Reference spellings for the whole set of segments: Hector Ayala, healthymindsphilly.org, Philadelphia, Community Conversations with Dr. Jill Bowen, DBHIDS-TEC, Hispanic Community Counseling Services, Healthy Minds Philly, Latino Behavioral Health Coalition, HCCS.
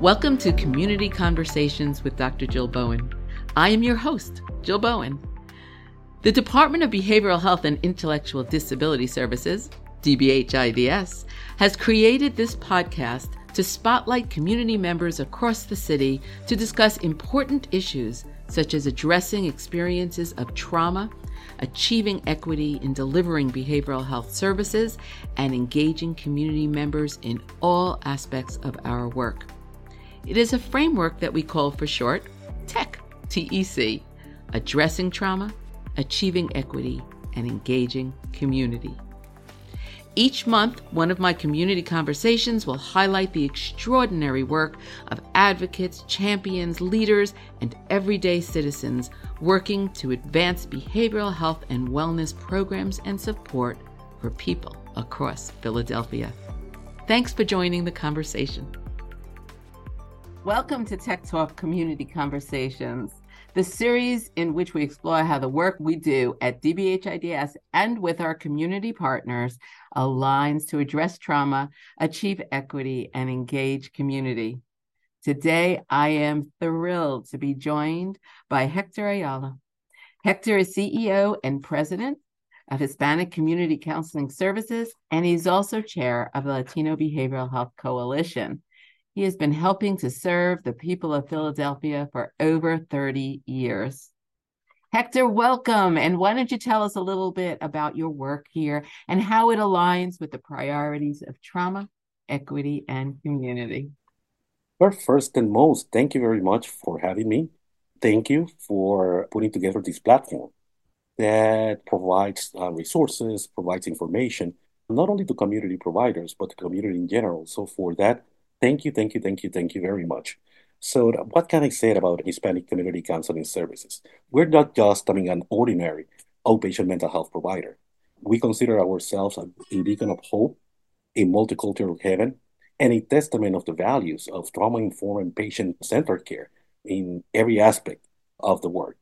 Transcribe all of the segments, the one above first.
Welcome to Community Conversations with Dr. Jill Bowen. I am your host, Jill Bowen. The Department of Behavioral Health and Intellectual Disability Services, DBHIDS, has created this podcast to spotlight community members across the city to discuss important issues such as addressing experiences of trauma, achieving equity in delivering behavioral health services, and engaging community members in all aspects of our work. It is a framework that we call, for short, TEC, T-E-C, addressing trauma, achieving equity, and engaging community. Each month, one of my community conversations will highlight the extraordinary work of advocates, champions, leaders, and everyday citizens working to advance behavioral health and wellness programs and support for people across Philadelphia. Thanks for joining the conversation. Welcome to Tech Talk Community Conversations, the series in which we explore how the work we do at DBHIDS and with our community partners aligns to address trauma, achieve equity, and engage community. Today, I am thrilled to be joined by Hector Ayala. Hector is CEO and president of Hispanic Community Counseling Services, and he's also chair of the Latino Behavioral Health Coalition. He has been helping to serve the people of Philadelphia for over 30 years. Hector, welcome. And why don't you tell us a little bit about your work here and how it aligns with the priorities of trauma, equity, and community? Well, first and most, thank you very much for having me. Thank you for putting together this platform that provides resources, provides information, not only to community providers, but the community in general. So for that, Thank you very much. So what can I say about Hispanic Community Counseling Services? We're not just an ordinary outpatient mental health provider. We consider ourselves a beacon of hope, a multicultural heaven, and a testament of the values of trauma-informed and patient-centered care in every aspect of the work.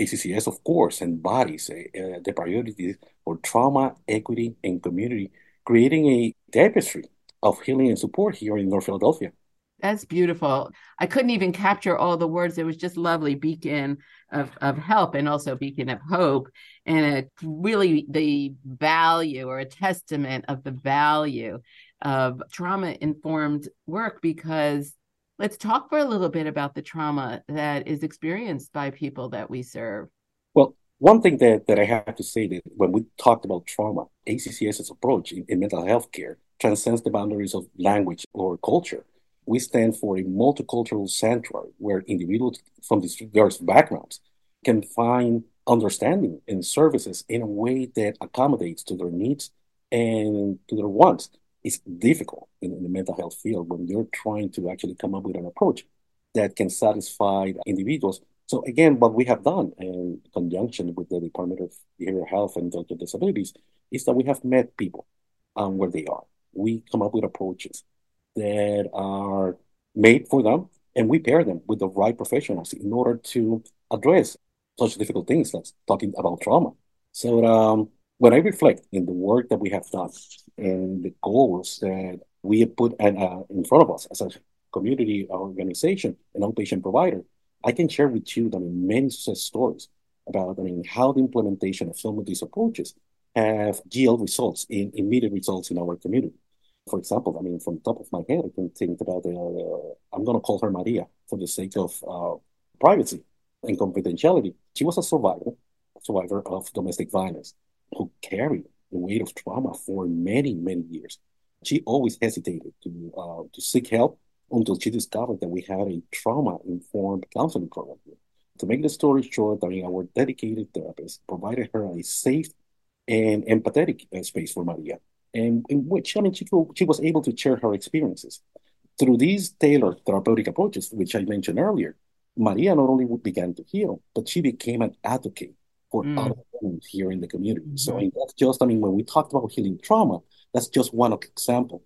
HCCS, of course, embodies the priorities for trauma, equity, and community, creating a tapestry of healing and support here in North Philadelphia. That's beautiful. I couldn't even capture all the words. It was just lovely. Beacon of help and also beacon of hope. And really the value or a testament of the value of trauma-informed work, because let's talk for a little bit about the trauma that is experienced by people that we serve. Well, one thing that I have to say that when we talked about trauma, ACCS's approach in mental health care transcends the boundaries of language or culture. We stand for a multicultural sanctuary where individuals from diverse backgrounds can find understanding and services in a way that accommodates to their needs and to their wants. It's difficult in the mental health field when you're trying to actually come up with an approach that can satisfy individuals. So again, what we have done in conjunction with the Department of Behavioral Health and Intellectual Disabilities is that we have met people where they are. We come up with approaches that are made for them, and we pair them with the right professionals in order to address such difficult things as talking about trauma. So when I reflect in the work that we have done and the goals that we have put in front of us as a community organization and outpatient provider, I can share with you many success stories about how the implementation of some of these approaches have GL results, in immediate results in our community. For example, from the top of my head, I can think about, I'm going to call her Maria for the sake of privacy and confidentiality. She was a survivor of domestic violence who carried the weight of trauma for many, many years. She always hesitated to seek help until she discovered that we had a trauma-informed counseling program here. To make the story short, our dedicated therapist provided her a safe and empathetic space for Maria, and in which she was able to share her experiences. Through these tailored therapeutic approaches, which I mentioned earlier, Maria not only began to heal, but she became an advocate for other women here in the community. Mm-hmm. So that's just, when we talked about healing trauma, that's just one example.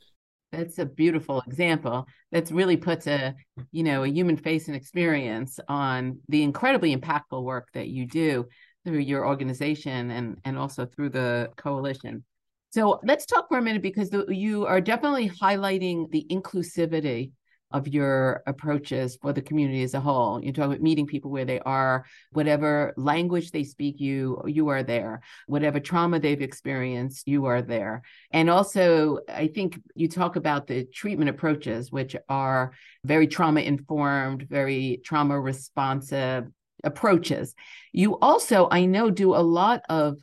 That's a beautiful example. That's really puts a human face and experience on the incredibly impactful work that you do through your organization and also through the coalition. So let's talk for a minute, because you are definitely highlighting the inclusivity of your approaches for the community as a whole. You're talking about meeting people where they are, whatever language they speak, you are there, whatever trauma they've experienced, you are there. And also, I think you talk about the treatment approaches, which are very trauma-informed, very trauma-responsive approaches. You also, I know, do a lot of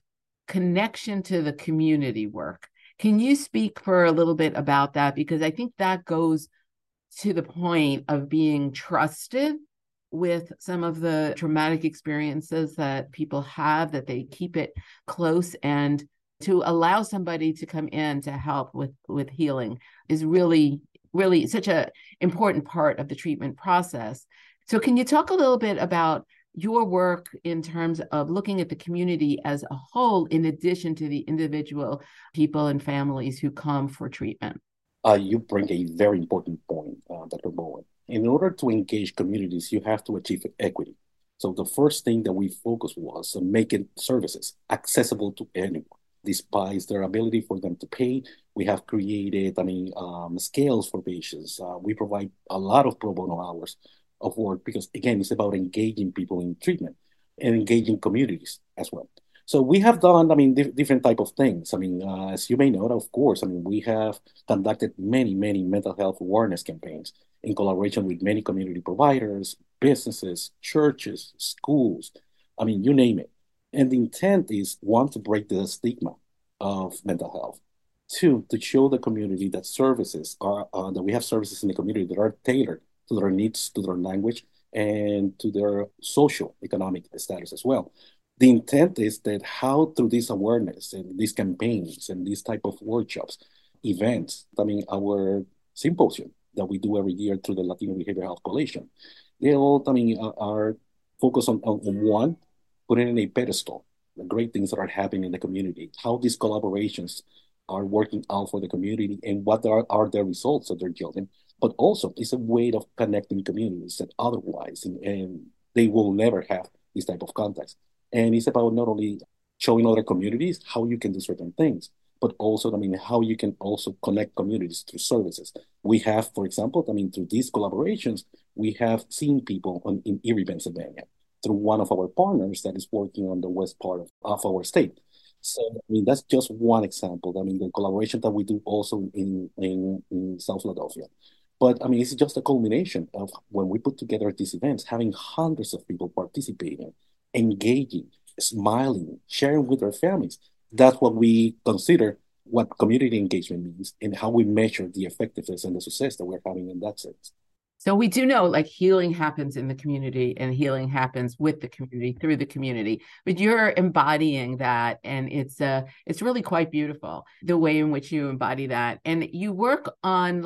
connection to the community work. Can you speak for a little bit about that? Because I think that goes to the point of being trusted with some of the traumatic experiences that people have, that they keep it close, and to allow somebody to come in to help with healing is really, really such an important part of the treatment process. So can you talk a little bit about your work in terms of looking at the community as a whole, in addition to the individual people and families who come for treatment? You bring a very important point, Dr. Bowen. In order to engage communities, you have to achieve equity. So the first thing that we focused was on making services accessible to anyone. Despite their ability for them to pay, we have created, scales for patients. We provide a lot of pro bono hours of work because, again, it's about engaging people in treatment and engaging communities as well. So we have done, different type of things. As you may know, of course, we have conducted many, many mental health awareness campaigns in collaboration with many community providers, businesses, churches, schools, you name it. And the intent is, one, to break the stigma of mental health. Two, to show the community that services are, that we have services in the community that are tailored to their needs, to their language, and to their social economic status as well. The intent is that how through this awareness and these campaigns and these type of workshops, events, our symposium that we do every year through the Latino Behavioral Health Coalition, they all, are focused on one, putting in a pedestal, the great things that are happening in the community, how these collaborations are working out for the community and what are the results that they're yielding. But also, it's a way of connecting communities that otherwise, and they will never have this type of contacts. And it's about not only showing other communities how you can do certain things, but also, how you can also connect communities through services. We have, for example, through these collaborations, we have seen people in Erie, Pennsylvania, through one of our partners that is working on the west part of our state. So, that's just one example. The collaboration that we do also in South Philadelphia. But, it's just a culmination of when we put together these events, having hundreds of people participating, engaging, smiling, sharing with their families. That's what we consider what community engagement means and how we measure the effectiveness and the success that we're having in that sense. So we do know healing happens in the community and healing happens with the community, through the community, but you're embodying that. And it's really quite beautiful, the way in which you embody that. And you work on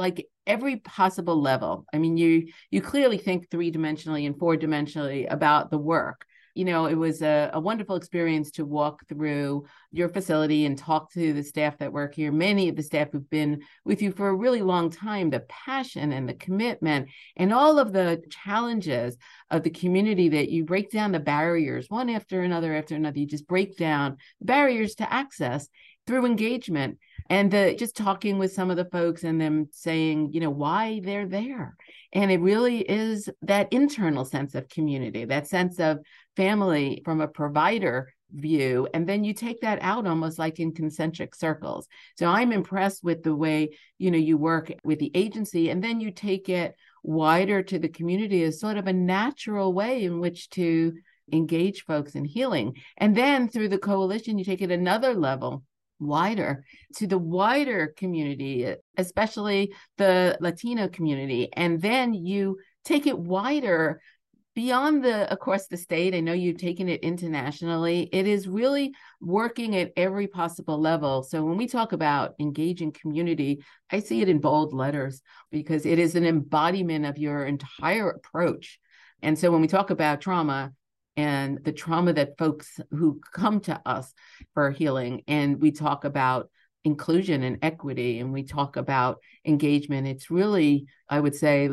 every possible level. You clearly think three-dimensionally and four-dimensionally about the work. It was a wonderful experience to walk through your facility and talk to the staff that work here. Many of the staff who've been with you for a really long time, the passion and the commitment and all of the challenges of the community that you break down the barriers one after another, you just break down barriers to access through engagement and just talking with some of the folks and them saying, why they're there. And it really is that internal sense of community, that sense of family from a provider view. And then you take that out almost like in concentric circles. So I'm impressed with the way, you work with the agency and then you take it wider to the community as sort of a natural way in which to engage folks in healing. And then through the coalition, you take it another level wider to the wider community, especially the Latino community. And then you take it wider beyond across the state. I know you've taken it internationally. It is really working at every possible level. So when we talk about engaging community, I see it in bold letters because it is an embodiment of your entire approach. And so when we talk about trauma, and the trauma that folks who come to us for healing, and we talk about inclusion and equity, and we talk about engagement, it's really, I would say,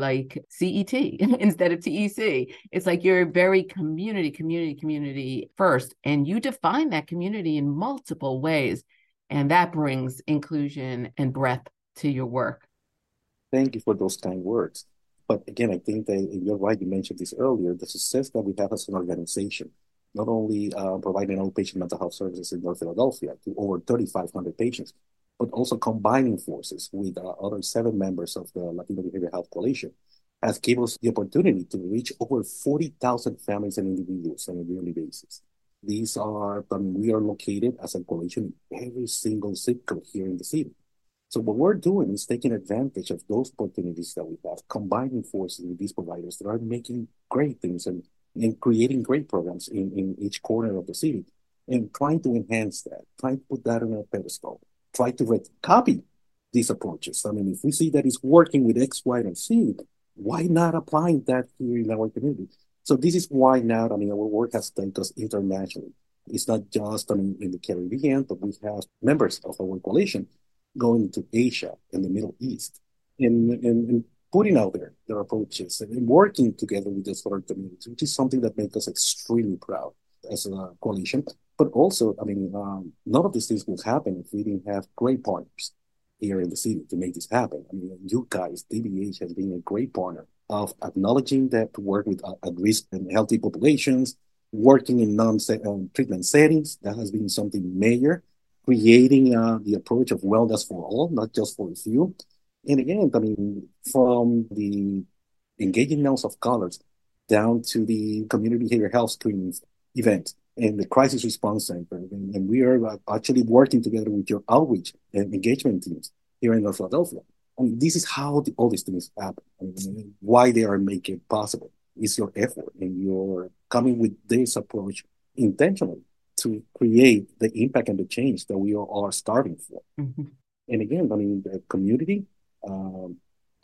CET instead of TEC. It's you're very community first, and you define that community in multiple ways, and that brings inclusion and breadth to your work. Thank you for those kind words. But again, I think that you're right, you mentioned this earlier, the success that we have as an organization, not only providing outpatient mental health services in North Philadelphia to over 3,500 patients, but also combining forces with other 7 members of the Latino Behavioral Health Coalition has given us the opportunity to reach over 40,000 families and individuals on a yearly basis. These are, we are located as a coalition in every single zip code here in the city. So what we're doing is taking advantage of those opportunities that we have, combining forces with these providers that are making great things and creating great programs in each corner of the city, and trying to enhance that, trying to put that on a pedestal, try to copy these approaches. I mean, if we see that it's working with X, Y, and Z, why not applying that here in our community? So this is why now, I mean, our work has taken us internationally. It's not just, I mean, in the Caribbean, but we have members of our coalition going to Asia and the Middle East and putting out there their approaches and working together with those other communities, which is something that makes us extremely proud as a coalition. But also, I mean, none of these things would happen if we didn't have great partners here in the city to make this happen. I mean, you guys, DBH has been a great partner of acknowledging that to work with at-risk and healthy populations, working in non-treatment settings. That has been something major. Creating the approach of wellness for all, not just for a few. And again, I mean, from the engaging nails of colors down to the community behavior health screenings event and the crisis response center. And we are actually working together with your outreach and engagement teams here in North Philadelphia. I mean, this is how all these things happen. I mean, why they are making it possible is your effort and your coming with this approach intentionally to create the impact and the change that we are starving for. Mm-hmm. And again, I mean, the community,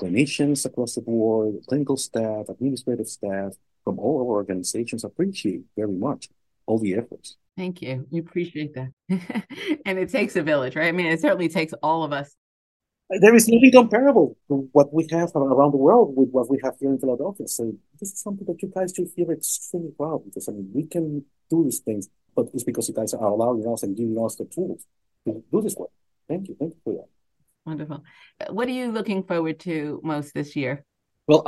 clinicians across the board, clinical staff, administrative staff from all our organizations appreciate very much all the efforts. Thank you. We appreciate that. And it takes a village, right? I mean, it certainly takes all of us. There is nothing comparable to what we have around the world with what we have here in Philadelphia. So this is something that you guys should feel extremely proud because, I mean, we can do these things, but it's because you guys are allowing us and giving us the tools to do this work. Thank you. Thank you for that. Wonderful. What are you looking forward to most this year? Well,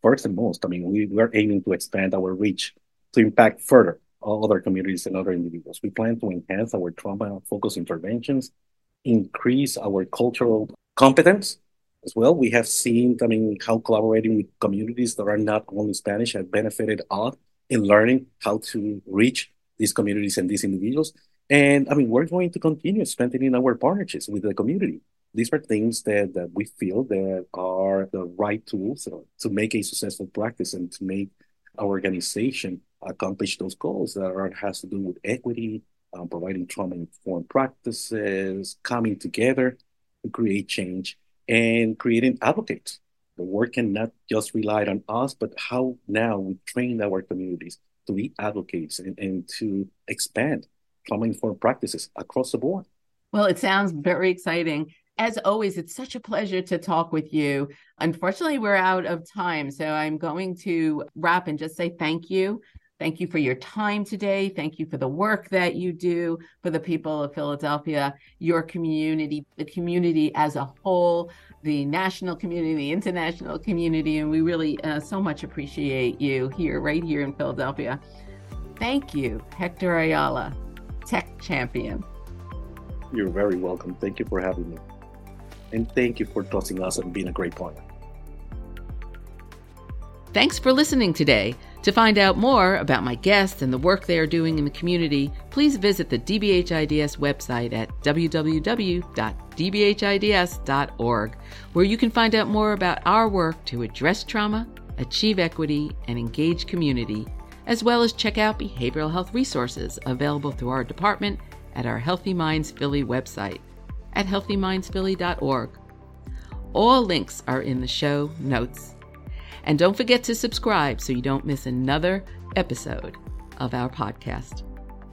first and most, I mean, we're aiming to expand our reach to impact further all other communities and other individuals. We plan to enhance our trauma-focused interventions, increase our cultural competence as well. We have seen, I mean, how collaborating with communities that are not only Spanish have benefited us in learning how to reach these communities and these individuals. And I mean, we're going to continue strengthening our partnerships with the community. These are things that we feel that are the right tools to make a successful practice and to make our organization accomplish those goals that has to do with equity, providing trauma-informed practices, coming together to create change, and creating advocates. The work cannot just rely on us, but how now we train our communities to be advocates and to expand trauma-informed practices across the board. Well, it sounds very exciting. As always, it's such a pleasure to talk with you. Unfortunately, we're out of time, so I'm going to wrap and just say thank you. Thank you for your time today. Thank you for the work that you do for the people of Philadelphia, your community, the community as a whole, the national community, the international community, and we really so much appreciate you here, right here in Philadelphia. Thank you, Hector Ayala, Tech Champion. You're very welcome. Thank you for having me. And thank you for trusting us and being a great partner. Thanks for listening today. To find out more about my guests and the work they are doing in the community, please visit the DBHIDS website at www.dbhids.org, where you can find out more about our work to address trauma, achieve equity, and engage community, as well as check out behavioral health resources available through our department at our Healthy Minds Philly website at healthymindsphilly.org. All links are in the show notes. And don't forget to subscribe so you don't miss another episode of our podcast.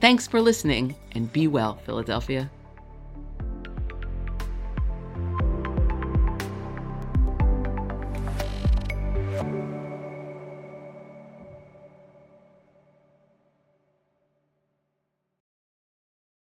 Thanks for listening, and be well, Philadelphia.